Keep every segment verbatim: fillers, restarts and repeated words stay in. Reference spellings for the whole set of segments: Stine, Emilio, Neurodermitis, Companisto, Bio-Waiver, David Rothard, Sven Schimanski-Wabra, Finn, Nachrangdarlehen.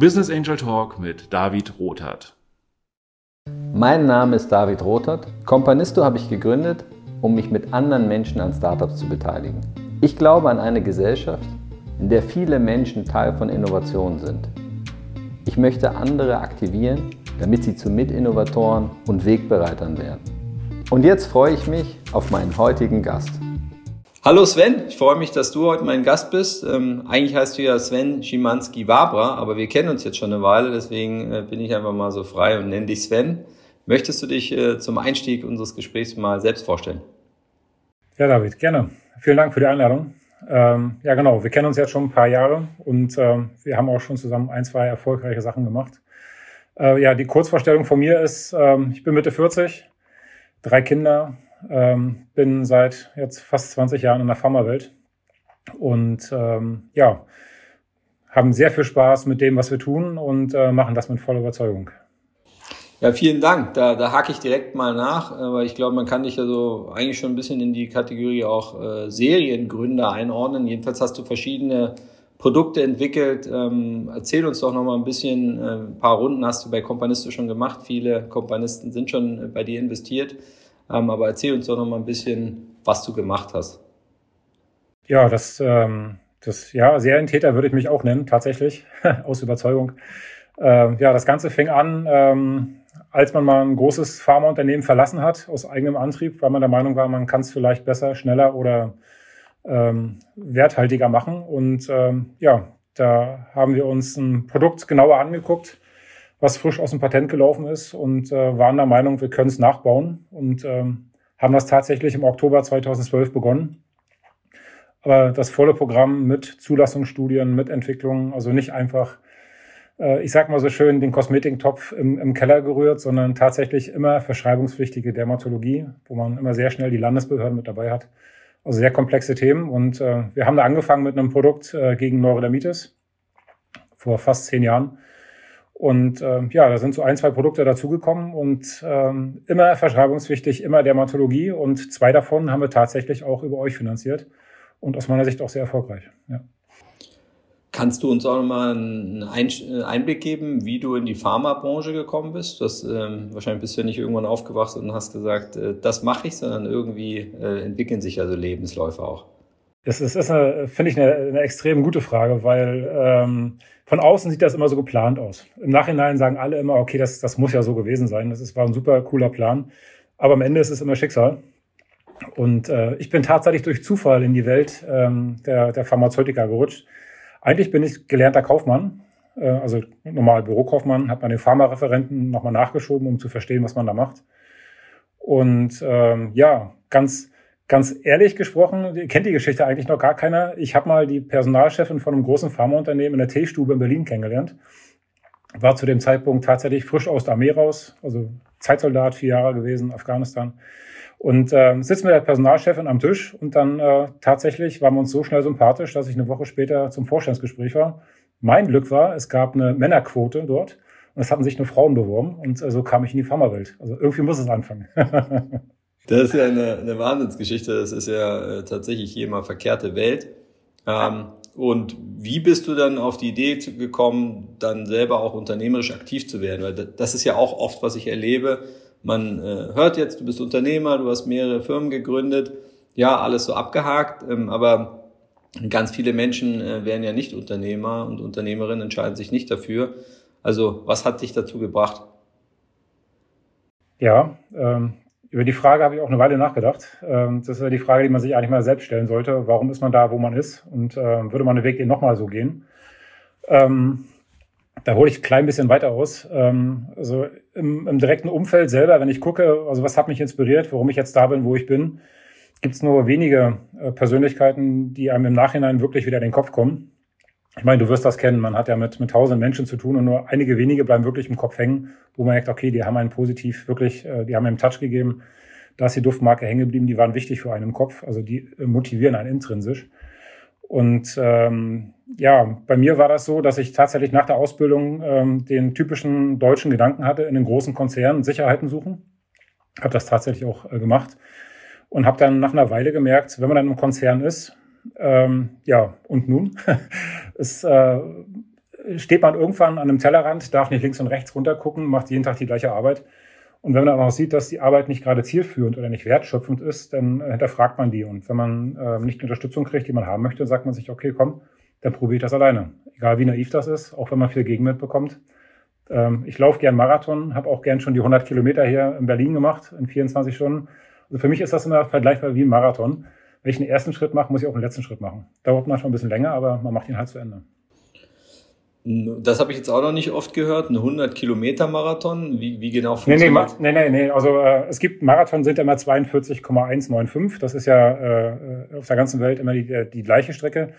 Business Angel Talk mit David Rothard. Mein Name ist David Rothard. Companisto habe ich gegründet, um mich mit anderen Menschen an Startups zu beteiligen. Ich glaube an eine Gesellschaft, in der viele Menschen Teil von Innovationen sind. Ich möchte andere aktivieren, damit sie zu Mitinnovatoren und Wegbereitern werden. Und jetzt freue ich mich auf meinen heutigen Gast. Hallo Sven, ich freue mich, dass du heute mein Gast bist. Ähm, eigentlich heißt du ja Sven Schimanski-Wabra, aber wir kennen uns jetzt schon eine Weile, deswegen äh, bin ich einfach mal so frei und nenne dich Sven. Möchtest du dich äh, zum Einstieg unseres Gesprächs mal selbst vorstellen? Ja, David, gerne. Vielen Dank für die Einladung. Ähm, ja, genau, wir kennen uns jetzt schon ein paar Jahre und äh, wir haben auch schon zusammen ein, zwei erfolgreiche Sachen gemacht. Äh, ja, die Kurzvorstellung von mir ist, äh, ich bin Mitte vierzig, drei Kinder, Ähm, bin seit jetzt fast zwanzig Jahren in der Pharmawelt und ähm, ja, haben sehr viel Spaß mit dem, was wir tun und äh, machen das mit voller Überzeugung. Ja, vielen Dank. Da, da hake ich direkt mal nach, weil ich glaube, man kann dich ja so eigentlich schon ein bisschen in die Kategorie auch äh, Seriengründer einordnen. Jedenfalls hast du verschiedene Produkte entwickelt. Ähm, erzähl uns doch noch mal ein bisschen, äh, ein paar Runden hast du bei Companisto schon gemacht. Viele Companisten sind schon bei dir investiert. Aber erzähl uns doch noch mal ein bisschen, was du gemacht hast. Ja, das, ähm, das ja, Serientäter würde ich mich auch nennen, tatsächlich, aus Überzeugung. Ähm, ja, das Ganze fing an, ähm, als man mal ein großes Pharmaunternehmen verlassen hat, aus eigenem Antrieb, weil man der Meinung war, man kann es vielleicht besser, schneller oder ähm, werthaltiger machen. Und ähm, ja, da haben wir uns ein Produkt genauer angeguckt, was frisch aus dem Patent gelaufen ist und äh, waren der Meinung, wir können es nachbauen und ähm, haben das tatsächlich im Oktober zweitausendzwölf begonnen. Aber das volle Programm mit Zulassungsstudien, mit Entwicklungen, also nicht einfach, äh, ich sag mal so schön, den Kosmetiktopf im, im Keller gerührt, sondern tatsächlich immer verschreibungspflichtige Dermatologie, wo man immer sehr schnell die Landesbehörden mit dabei hat. Also sehr komplexe Themen und äh, wir haben da angefangen mit einem Produkt äh, gegen Neurodermitis vor fast zehn Jahren. Und äh, ja, da sind so ein, zwei Produkte dazugekommen und äh, immer verschreibungspflichtig, immer Dermatologie. Und zwei davon haben wir tatsächlich auch über euch finanziert und aus meiner Sicht auch sehr erfolgreich. Ja. Kannst du uns auch nochmal einen Einblick geben, wie du in die Pharmabranche gekommen bist? Das, ähm, wahrscheinlich bist du ja nicht irgendwann aufgewacht und hast gesagt, äh, das mache ich, sondern irgendwie äh, entwickeln sich ja so Lebensläufe auch. Das ist, das ist finde ich, eine, eine extrem gute Frage, weil ähm, von außen sieht das immer so geplant aus. Im Nachhinein sagen alle immer, okay, das, das muss ja so gewesen sein. Das ist, war ein super cooler Plan. Aber am Ende ist es immer Schicksal. Und äh, ich bin tatsächlich durch Zufall in die Welt ähm, der, der Pharmazeutika gerutscht. Eigentlich bin ich gelernter Kaufmann, äh, also normal Bürokaufmann, habe man den Pharmareferenten nochmal nachgeschoben, um zu verstehen, was man da macht. Und ähm, ja, ganz... Ganz ehrlich gesprochen, kennt die Geschichte eigentlich noch gar keiner. Ich habe mal die Personalchefin von einem großen Pharmaunternehmen in der Teestube in Berlin kennengelernt. War zu dem Zeitpunkt tatsächlich frisch aus der Armee raus, also Zeitsoldat, vier Jahre gewesen, Afghanistan. Und äh, sitzt mit der Personalchefin am Tisch und dann äh, tatsächlich waren wir uns so schnell sympathisch, dass ich eine Woche später zum Vorstellungsgespräch war. Mein Glück war, es gab eine Männerquote dort und es hatten sich nur Frauen beworben und äh, so kam ich in die Pharmawelt. Also irgendwie muss es anfangen. Das ist ja eine, eine Wahnsinnsgeschichte. Das ist ja äh, tatsächlich hier mal verkehrte Welt. Ähm, und wie bist du dann auf die Idee zu, gekommen, dann selber auch unternehmerisch aktiv zu werden? Weil das, das ist ja auch oft, was ich erlebe. Man äh, hört jetzt, du bist Unternehmer, du hast mehrere Firmen gegründet. Ja, alles so abgehakt. Ähm, aber ganz viele Menschen äh, werden ja nicht Unternehmer und Unternehmerinnen entscheiden sich nicht dafür. Also was hat dich dazu gebracht? Ja, ähm. Über die Frage habe ich auch eine Weile nachgedacht. Das ist ja die Frage, die man sich eigentlich mal selbst stellen sollte. Warum ist man da, wo man ist? Und würde man den Weg den nochmal so gehen? Da hole ich ein klein bisschen weiter aus. Also im, im direkten Umfeld selber, wenn ich gucke, also was hat mich inspiriert, warum ich jetzt da bin, wo ich bin, gibt es nur wenige Persönlichkeiten, die einem im Nachhinein wirklich wieder in den Kopf kommen. Ich meine, du wirst das kennen. Man hat ja mit, mit tausenden Menschen zu tun und nur einige wenige bleiben wirklich im Kopf hängen, wo man merkt, okay, die haben einen positiv wirklich, die haben einen Touch gegeben. Da ist die Duftmarke hängen geblieben, die waren wichtig für einen im Kopf. Also die motivieren einen intrinsisch. Und ähm, ja, bei mir war das so, dass ich tatsächlich nach der Ausbildung ähm, den typischen deutschen Gedanken hatte, in den großen Konzernen Sicherheiten suchen. Habe das tatsächlich auch äh, gemacht und habe dann nach einer Weile gemerkt, wenn man dann im Konzern ist, Ähm, ja, und nun? es, äh, steht man irgendwann an einem Tellerrand, darf nicht links und rechts runtergucken, macht jeden Tag die gleiche Arbeit. Und wenn man dann auch sieht, dass die Arbeit nicht gerade zielführend oder nicht wertschöpfend ist, dann hinterfragt man die. Und wenn man äh, nicht die Unterstützung kriegt, die man haben möchte, sagt man sich, okay, komm, dann probiere ich das alleine. Egal wie naiv das ist, auch wenn man viel Gegenwind bekommt. Ähm, ich laufe gern Marathon, habe auch gern schon die hundert Kilometer hier in Berlin gemacht, in vierundzwanzig Stunden. Also für mich ist das immer vergleichbar wie ein Marathon. Wenn ich den ersten Schritt mache, muss ich auch den letzten Schritt machen. Dauert manchmal ein bisschen länger, aber man macht ihn halt zu Ende. Das habe ich jetzt auch noch nicht oft gehört, ein hundert Kilometer Marathon, wie, wie genau funktioniert das? Nee, nee, nee, nee, also äh, es gibt, Marathon sind immer zweiundvierzig Komma eins neun fünf, das ist ja äh, auf der ganzen Welt immer die, die, die gleiche Strecke.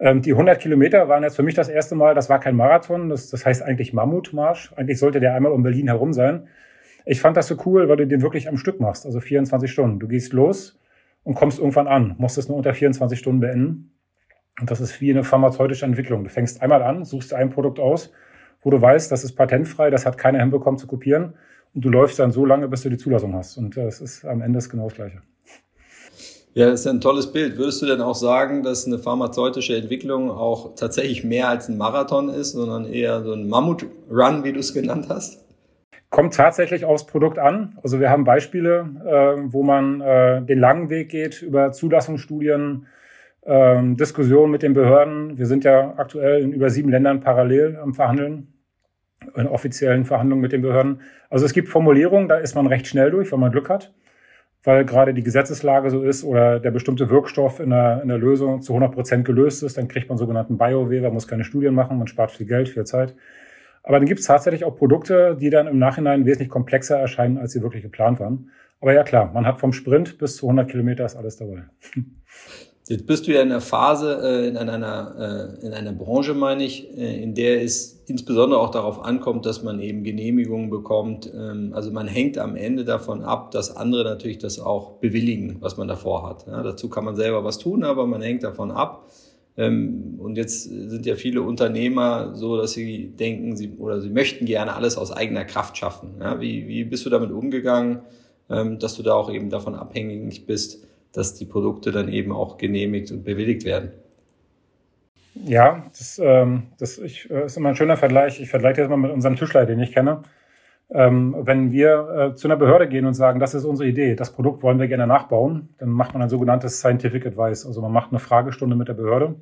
Ähm, die hundert Kilometer waren jetzt für mich das erste Mal, das war kein Marathon, das, das heißt eigentlich Mammutmarsch, eigentlich sollte der einmal um Berlin herum sein. Ich fand das so cool, weil du den wirklich am Stück machst, also vierundzwanzig Stunden. Du gehst los und kommst irgendwann an, musst es nur unter vierundzwanzig Stunden beenden. Und das ist wie eine pharmazeutische Entwicklung. Du fängst einmal an, suchst ein Produkt aus, wo du weißt, das ist patentfrei, das hat keiner hinbekommen zu kopieren. Und du läufst dann so lange, bis du die Zulassung hast. Und das ist am Ende ist genau das Gleiche. Ja, das ist ein tolles Bild. Würdest du denn auch sagen, dass eine pharmazeutische Entwicklung auch tatsächlich mehr als ein Marathon ist, sondern eher so ein Mammut-Run, wie du es genannt hast? Kommt tatsächlich aufs Produkt an. Also wir haben Beispiele, äh, wo man äh, den langen Weg geht über Zulassungsstudien, Ähm, Diskussion mit den Behörden. Wir sind ja aktuell in über sieben Ländern parallel am Verhandeln, in offiziellen Verhandlungen mit den Behörden. Also es gibt Formulierungen, da ist man recht schnell durch, wenn man Glück hat, weil gerade die Gesetzeslage so ist oder der bestimmte Wirkstoff in der, in der Lösung zu hundert Prozent gelöst ist, dann kriegt man sogenannten Bio-Waiver, muss keine Studien machen, man spart viel Geld, viel Zeit. Aber dann gibt es tatsächlich auch Produkte, die dann im Nachhinein wesentlich komplexer erscheinen, als sie wirklich geplant waren. Aber ja klar, man hat vom Sprint bis zu hundert Kilometer ist alles dabei. Jetzt bist du ja in einer Phase, in einer, in einer Branche, meine ich, in der es insbesondere auch darauf ankommt, dass man eben Genehmigungen bekommt. Also man hängt am Ende davon ab, dass andere natürlich das auch bewilligen, was man davor hat. Ja, dazu kann man selber was tun, aber man hängt davon ab. Und jetzt sind ja viele Unternehmer so, dass sie denken, sie, oder sie möchten gerne alles aus eigener Kraft schaffen. Ja, wie, wie bist du damit umgegangen, dass du da auch eben davon abhängig bist, dass die Produkte dann eben auch genehmigt und bewilligt werden? Ja, das, ähm, das ich, ist immer ein schöner Vergleich. Ich vergleiche das mal mit unserem Tischler, den ich kenne. Ähm, wenn wir äh, zu einer Behörde gehen und sagen, das ist unsere Idee, das Produkt wollen wir gerne nachbauen, dann macht man ein sogenanntes Scientific Advice. Also man macht eine Fragestunde mit der Behörde,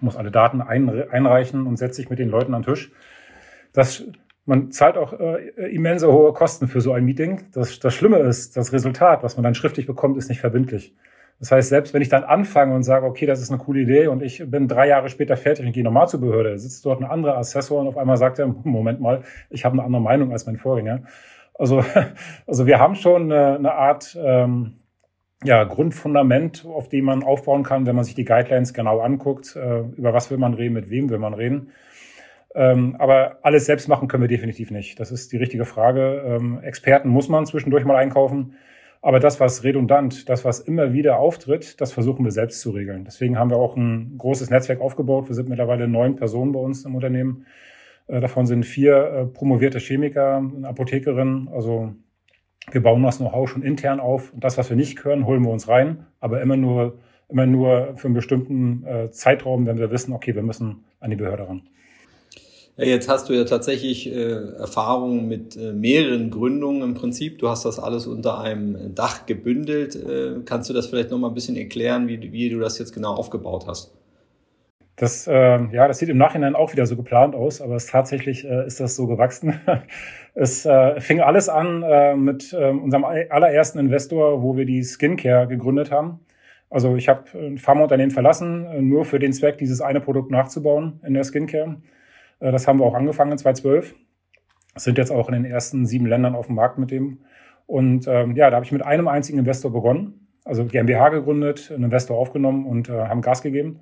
muss alle Daten ein, einreichen und setzt sich mit den Leuten an den Tisch. Das Man zahlt auch äh, immense hohe Kosten für so ein Meeting. Das, das Schlimme ist, das Resultat, was man dann schriftlich bekommt, ist nicht verbindlich. Das heißt, selbst wenn ich dann anfange und sage, okay, das ist eine coole Idee und ich bin drei Jahre später fertig und gehe nochmal zur Behörde, sitzt dort ein anderer Assessor und auf einmal sagt er, Moment mal, ich habe eine andere Meinung als mein Vorgänger. Also, also wir haben schon eine, eine Art ähm, ja, Grundfundament, auf dem man aufbauen kann, wenn man sich die Guidelines genau anguckt, äh, über was will man reden, mit wem will man reden. Ähm, aber alles selbst machen können wir definitiv nicht. Das ist die richtige Frage. Ähm, Experten muss man zwischendurch mal einkaufen. Aber das, was redundant, das, was immer wieder auftritt, das versuchen wir selbst zu regeln. Deswegen haben wir auch ein großes Netzwerk aufgebaut. Wir sind mittlerweile neun Personen bei uns im Unternehmen. Äh, davon sind vier äh, promovierte Chemiker, eine Apothekerin. Also wir bauen das Know-how schon intern auf. Und das, was wir nicht können, holen wir uns rein. Aber immer nur, immer nur für einen bestimmten äh, Zeitraum, wenn wir wissen, okay, wir müssen an die Behörde ran. Jetzt hast du ja tatsächlich äh, Erfahrungen mit äh, mehreren Gründungen im Prinzip. Du hast das alles unter einem Dach gebündelt. Äh, kannst du das vielleicht noch mal ein bisschen erklären, wie, wie du das jetzt genau aufgebaut hast? Das, äh, ja, das sieht im Nachhinein auch wieder so geplant aus, aber es tatsächlich äh, ist das so gewachsen. Es äh, fing alles an äh, mit äh, unserem allerersten Investor, wo wir die Skincare gegründet haben. Also ich habe ein Pharmaunternehmen verlassen, nur für den Zweck, dieses eine Produkt nachzubauen in der Skincare. Das haben wir auch angefangen in zweitausendzwölf. Sind jetzt auch in den ersten sieben Ländern auf dem Markt mit dem. Und ähm, ja, da habe ich mit einem einzigen Investor begonnen. Also GmbH gegründet, einen Investor aufgenommen und äh, haben Gas gegeben.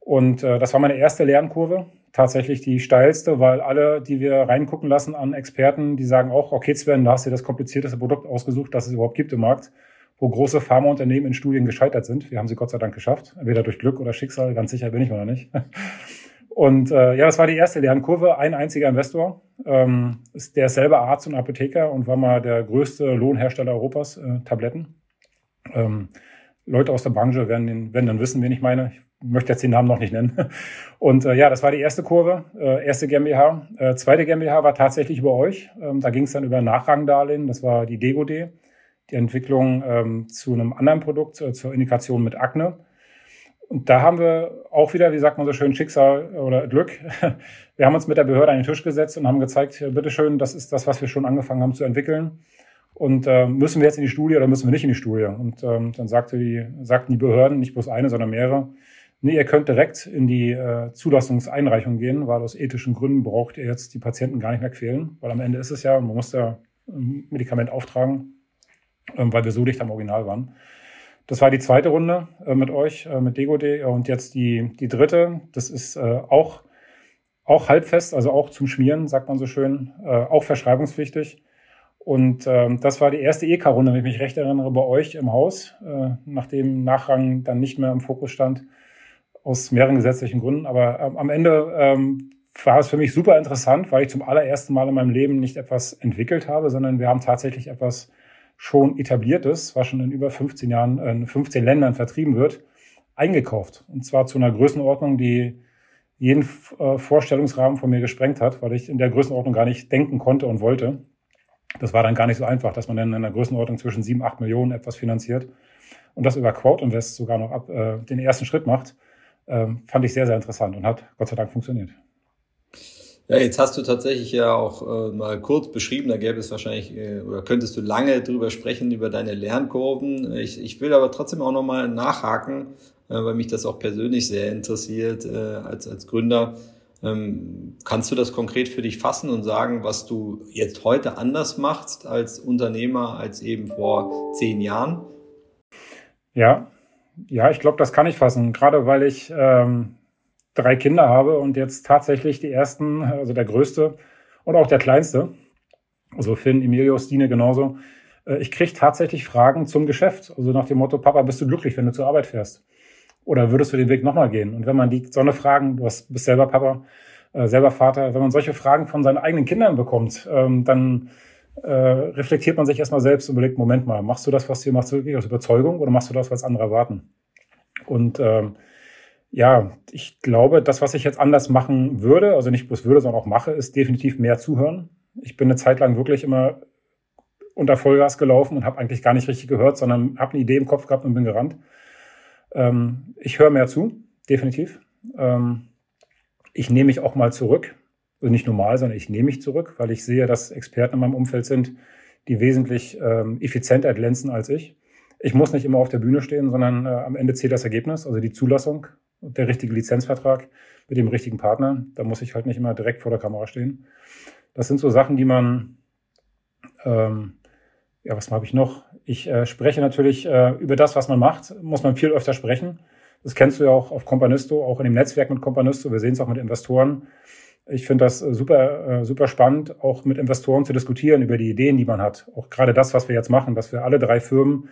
Und äh, das war meine erste Lernkurve. Tatsächlich die steilste, weil alle, die wir reingucken lassen an Experten, die sagen auch, okay Sven, da hast du das komplizierteste Produkt ausgesucht, das es überhaupt gibt im Markt, wo große Pharmaunternehmen in Studien gescheitert sind. Wir haben sie Gott sei Dank geschafft. Entweder durch Glück oder Schicksal, ganz sicher bin ich mir noch nicht. Und äh, ja, das war die erste Lernkurve. Ein einziger Investor, ähm, ist, der ist selber Arzt und Apotheker und war mal der größte Lohnhersteller Europas, äh, Tabletten. Ähm, Leute aus der Branche werden, den, werden dann wissen, wen ich meine. Ich möchte jetzt den Namen noch nicht nennen. Und äh, ja, das war die erste Kurve, äh, erste GmbH. Äh, zweite GmbH war tatsächlich über euch. Ähm, da ging es dann über Nachrangdarlehen. Das war die D G O D, die Entwicklung ähm, zu einem anderen Produkt, äh, zur Indikation mit Akne. Und da haben wir auch wieder, wie sagt man so schön, Schicksal oder Glück. Wir haben uns mit der Behörde an den Tisch gesetzt und haben gezeigt, bitteschön, das ist das, was wir schon angefangen haben zu entwickeln. Und äh, müssen wir jetzt in die Studie oder müssen wir nicht in die Studie? Und ähm, dann sagte die, sagten die Behörden, nicht bloß eine, sondern mehrere, nee, ihr könnt direkt in die äh, Zulassungseinreichung gehen, weil aus ethischen Gründen braucht ihr jetzt die Patienten gar nicht mehr quälen. Weil am Ende ist es ja, man muss ja ein Medikament auftragen, ähm, weil wir so dicht am Original waren. Das war die zweite Runde äh, mit euch, äh, mit D G O D. Und jetzt die, die dritte, das ist äh, auch, auch halbfest, also auch zum Schmieren, sagt man so schön, äh, auch verschreibungspflichtig. Und ähm, das war die erste E K-Runde, wenn ich mich recht erinnere, bei euch im Haus, äh, nachdem Nachrang dann nicht mehr im Fokus stand, aus mehreren gesetzlichen Gründen. Aber ähm, am Ende ähm, war es für mich super interessant, weil ich zum allerersten Mal in meinem Leben nicht etwas entwickelt habe, sondern wir haben tatsächlich etwas schon Etabliertes, was schon in über fünfzehn Jahren, in fünfzehn Ländern vertrieben wird, eingekauft. Und zwar zu einer Größenordnung, die jeden äh, Vorstellungsrahmen von mir gesprengt hat, weil ich in der Größenordnung gar nicht denken konnte und wollte. Das war dann gar nicht so einfach, dass man dann in einer Größenordnung zwischen sieben, acht Millionen etwas finanziert und das über Crowdinvest sogar noch ab äh, den ersten Schritt macht, äh, fand ich sehr, sehr interessant und hat Gott sei Dank funktioniert. Ja, jetzt hast du tatsächlich ja auch äh, mal kurz beschrieben, da gäbe es wahrscheinlich, äh, oder könntest du lange drüber sprechen, über deine Lernkurven. Ich, ich will aber trotzdem auch nochmal nachhaken, äh, weil mich das auch persönlich sehr interessiert äh, als, als Gründer. Kannst du das konkret für dich fassen und sagen, was du jetzt heute anders machst als Unternehmer als eben vor zehn Jahren? Ja, ja, ich glaube, das kann ich fassen. Gerade weil ich ähm, drei Kinder habe und jetzt tatsächlich die ersten, also der größte und auch der kleinste, also Finn, Emilio, Stine genauso. Äh, ich kriege tatsächlich Fragen zum Geschäft, also nach dem Motto, Papa, bist du glücklich, wenn du zur Arbeit fährst? Oder würdest du den Weg nochmal gehen? Und wenn man die so eine Fragen, du hast, bist selber Papa, äh, selber Vater, wenn man solche Fragen von seinen eigenen Kindern bekommt, ähm, dann äh, reflektiert man sich erstmal selbst und überlegt, Moment mal, machst du das, was du machst, wirklich aus Überzeugung oder machst du das, was andere erwarten? Und ähm, ja, ich glaube, das, was ich jetzt anders machen würde, also nicht bloß würde, sondern auch mache, ist definitiv mehr zuhören. Ich bin eine Zeit lang wirklich immer unter Vollgas gelaufen und habe eigentlich gar nicht richtig gehört, sondern habe eine Idee im Kopf gehabt und bin gerannt. Ich höre mehr zu, definitiv. Ich nehme mich auch mal zurück. Also nicht normal, sondern ich nehme mich zurück, weil ich sehe, dass Experten in meinem Umfeld sind, die wesentlich effizienter glänzen als ich. Ich muss nicht immer auf der Bühne stehen, sondern am Ende zählt das Ergebnis, also die Zulassung, der richtige Lizenzvertrag mit dem richtigen Partner. Da muss ich halt nicht immer direkt vor der Kamera stehen. Das sind so Sachen, die man... Ähm, ja, was habe ich noch? Ich äh, spreche natürlich äh, über das, was man macht, muss man viel öfter sprechen. Das kennst du ja auch auf Companisto, auch in dem Netzwerk mit Companisto. Wir sehen es auch mit Investoren. Ich finde das äh, super, äh, super spannend, auch mit Investoren zu diskutieren über die Ideen, die man hat. Auch gerade das, was wir jetzt machen, dass wir alle drei Firmen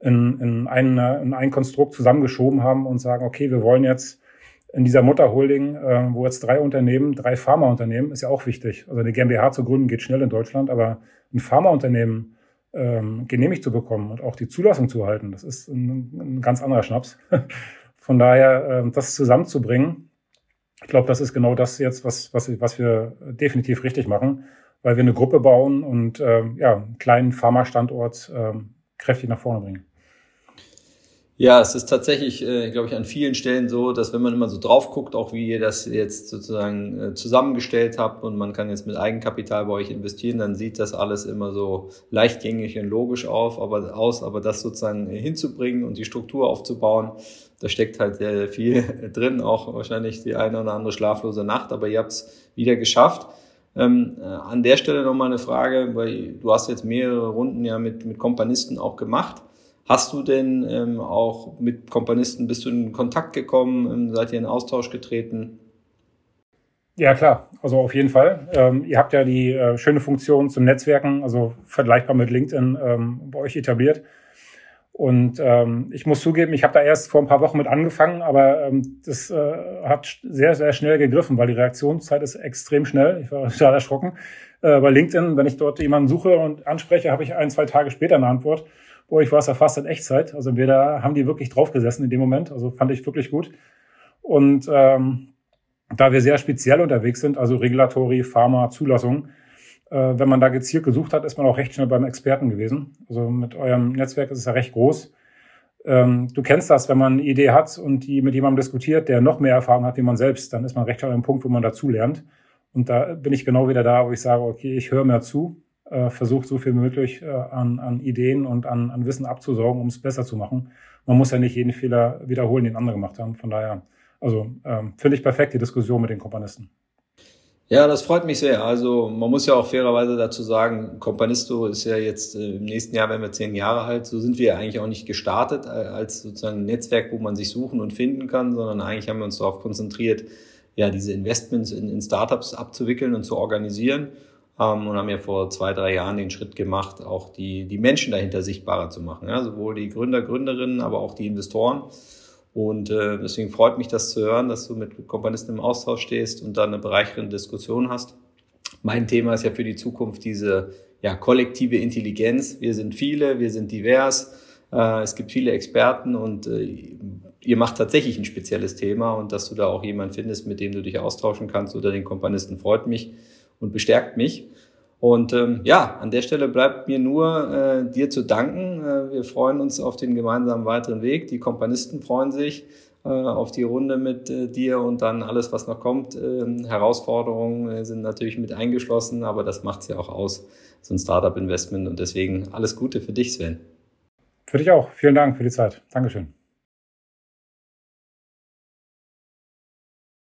in, in, ein, in ein Konstrukt zusammengeschoben haben und sagen, okay, wir wollen jetzt in dieser Mutterholding, äh, wo jetzt drei Unternehmen, drei Pharmaunternehmen, ist ja auch wichtig. Also eine GmbH zu gründen geht schnell in Deutschland, aber ein Pharmaunternehmen genehmigt zu bekommen und auch die Zulassung zu halten. Das ist ein, ein ganz anderer Schnaps. Von daher, das zusammenzubringen, ich glaube, das ist genau das jetzt, was, was, was wir definitiv richtig machen, weil wir eine Gruppe bauen und ja, einen kleinen Pharma-Standort kräftig nach vorne bringen. Ja, es ist tatsächlich, äh, glaube ich, an vielen Stellen so, dass wenn man immer so drauf guckt, auch wie ihr das jetzt sozusagen äh, zusammengestellt habt und man kann jetzt mit Eigenkapital bei euch investieren, dann sieht das alles immer so leichtgängig und logisch auf, aber aus, aber das sozusagen hinzubringen und die Struktur aufzubauen, da steckt halt sehr, sehr viel drin, auch wahrscheinlich die eine oder andere schlaflose Nacht, aber ihr habt es wieder geschafft. Ähm, äh, an der Stelle nochmal eine Frage, weil du hast jetzt mehrere Runden ja mit, mit Kompanisten auch gemacht. Hast du denn ähm, auch mit Kompanisten, bist du in Kontakt gekommen, ähm, seid ihr in Austausch getreten? Ja, klar, also auf jeden Fall. Ähm, ihr habt ja die äh, schöne Funktion zum Netzwerken, also vergleichbar mit LinkedIn, ähm, bei euch etabliert. Und ähm, ich muss zugeben, ich habe da erst vor ein paar Wochen mit angefangen, aber ähm, das äh, hat sehr, sehr schnell gegriffen, weil die Reaktionszeit ist extrem schnell. Ich war total erschrocken. Äh, bei LinkedIn, wenn ich dort jemanden suche und anspreche, habe ich ein, zwei Tage später eine Antwort. Bei euch war es ja fast in Echtzeit. Also wir da haben die wirklich draufgesessen in dem Moment. Also fand ich wirklich gut. Und ähm, da wir sehr speziell unterwegs sind, also Regulatory, Pharma, Zulassung, äh, wenn man da gezielt gesucht hat, ist man auch recht schnell beim Experten gewesen. Also mit eurem Netzwerk ist es ja recht groß. Ähm, du kennst das, wenn man eine Idee hat und die mit jemandem diskutiert, der noch mehr Erfahrung hat wie man selbst, dann ist man recht schnell an einem Punkt, wo man dazulernt. Und da bin ich genau wieder da, wo ich sage, okay, ich höre mehr zu, äh, versuche so viel wie möglich äh, an, an Ideen und an, an Wissen abzusaugen, um es besser zu machen. Man muss ja nicht jeden Fehler wiederholen, den andere gemacht haben. Von daher, also ähm, finde ich perfekt die Diskussion mit den Kompanisten. Ja, das freut mich sehr. Also man muss ja auch fairerweise dazu sagen, Companisto ist ja jetzt äh, im nächsten Jahr, wenn wir zehn Jahre alt, so sind wir ja eigentlich auch nicht gestartet äh, als sozusagen ein Netzwerk, wo man sich suchen und finden kann, sondern eigentlich haben wir uns darauf konzentriert, ja, diese Investments in, in Startups abzuwickeln und zu organisieren, ähm, und haben ja vor zwei, drei Jahren den Schritt gemacht, auch die, die Menschen dahinter sichtbarer zu machen, ja, sowohl die Gründer, Gründerinnen, aber auch die Investoren. Und äh, deswegen freut mich das zu hören, dass du mit Kompanisten im Austausch stehst und da eine bereichernde Diskussion hast. Mein Thema ist ja für die Zukunft diese ja kollektive Intelligenz. Wir sind viele, wir sind divers, äh, es gibt viele Experten und äh, ihr macht tatsächlich ein spezielles Thema, und dass du da auch jemanden findest, mit dem du dich austauschen kannst oder den Kompanisten, freut mich und bestärkt mich. Und ähm, ja, an der Stelle bleibt mir nur äh, dir zu danken. Äh, wir freuen uns auf den gemeinsamen weiteren Weg. Die Kompanisten freuen sich äh, auf die Runde mit äh, dir und dann alles, was noch kommt. Ähm, Herausforderungen äh, sind natürlich mit eingeschlossen, aber das macht's ja auch aus, so ein Startup-Investment. Und deswegen alles Gute für dich, Sven. Für dich auch. Vielen Dank für die Zeit. Dankeschön.